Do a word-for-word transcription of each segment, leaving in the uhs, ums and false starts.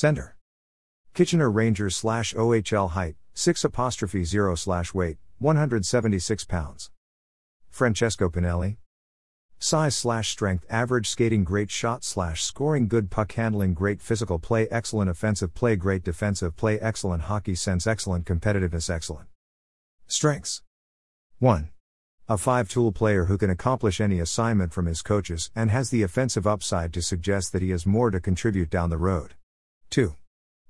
Center. Kitchener Rangers slash O H L height, six zero slash weight, one hundred seventy-six pounds. Francesco Pinelli. Size slash strength average skating great shot slash scoring good puck handling great physical play excellent offensive play great defensive play excellent hockey sense excellent competitiveness excellent. Strengths. one. A five-tool player who can accomplish any assignment from his coaches and has the offensive upside to suggest that he has more to contribute down the road. two.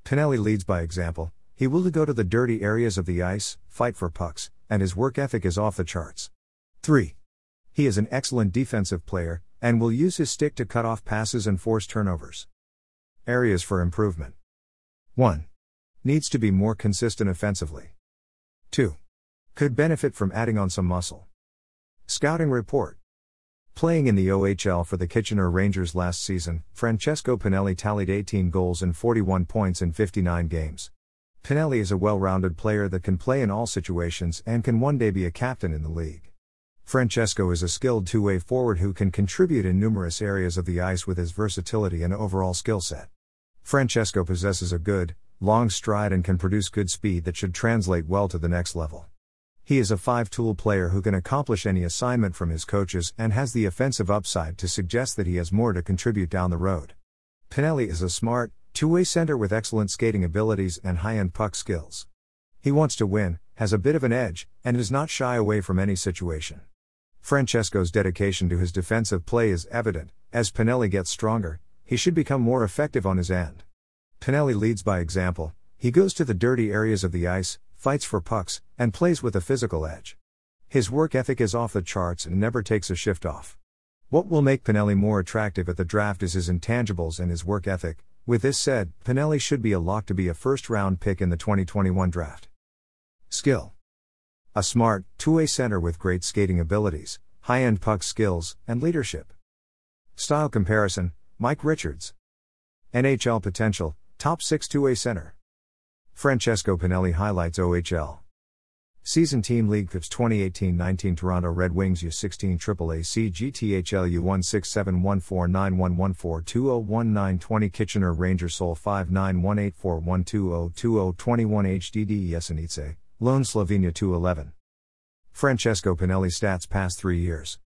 Pinelli leads by example, he will go to the dirty areas of the ice, fight for pucks, and his work ethic is off the charts. three. He is an excellent defensive player, and will use his stick to cut off passes and force turnovers. Areas for improvement. one. Needs to be more consistent offensively. two. Could benefit from adding on some muscle. Scouting report. Playing in the O H L for the Kitchener Rangers last season, Francesco Pinelli tallied eighteen goals and forty-one points in fifty-nine games. Pinelli is a well-rounded player that can play in all situations and can one day be a captain in the league. Francesco is a skilled two-way forward who can contribute in numerous areas of the ice with his versatility and overall skill set. Francesco possesses a good, long stride and can produce good speed that should translate well to the next level. He is a five-tool player who can accomplish any assignment from his coaches and has the offensive upside to suggest that he has more to contribute down the road. Pinelli is a smart, two-way center with excellent skating abilities and high-end puck skills. He wants to win, has a bit of an edge, and does not shy away from any situation. Francesco's dedication to his defensive play is evident. As Pinelli gets stronger, he should become more effective on his end. Pinelli leads by example, he goes to the dirty areas of the ice, fights for pucks, and plays with a physical edge. His work ethic is off the charts and never takes a shift off. What will make Pinelli more attractive at the draft is his intangibles and his work ethic. With this said, Pinelli should be a lock to be a first-round pick in the twenty twenty-one draft. Skill. A smart, two-way center with great skating abilities, high-end puck skills, and leadership. Style comparison, Mike Richards. N H L potential, top six two-way center. Francesco Pinelli highlights O H L. Season team league cups twenty eighteen nineteen Toronto Red Wings U sixteen triple A C G T H L U one six seven one four nine one one four two zero one nine two zero Kitchener Rangers Sol five nine one eight four one two zero two zero two one H D D Jesenice, Lone Slovenia two eleven. Francesco Pinelli stats past three years.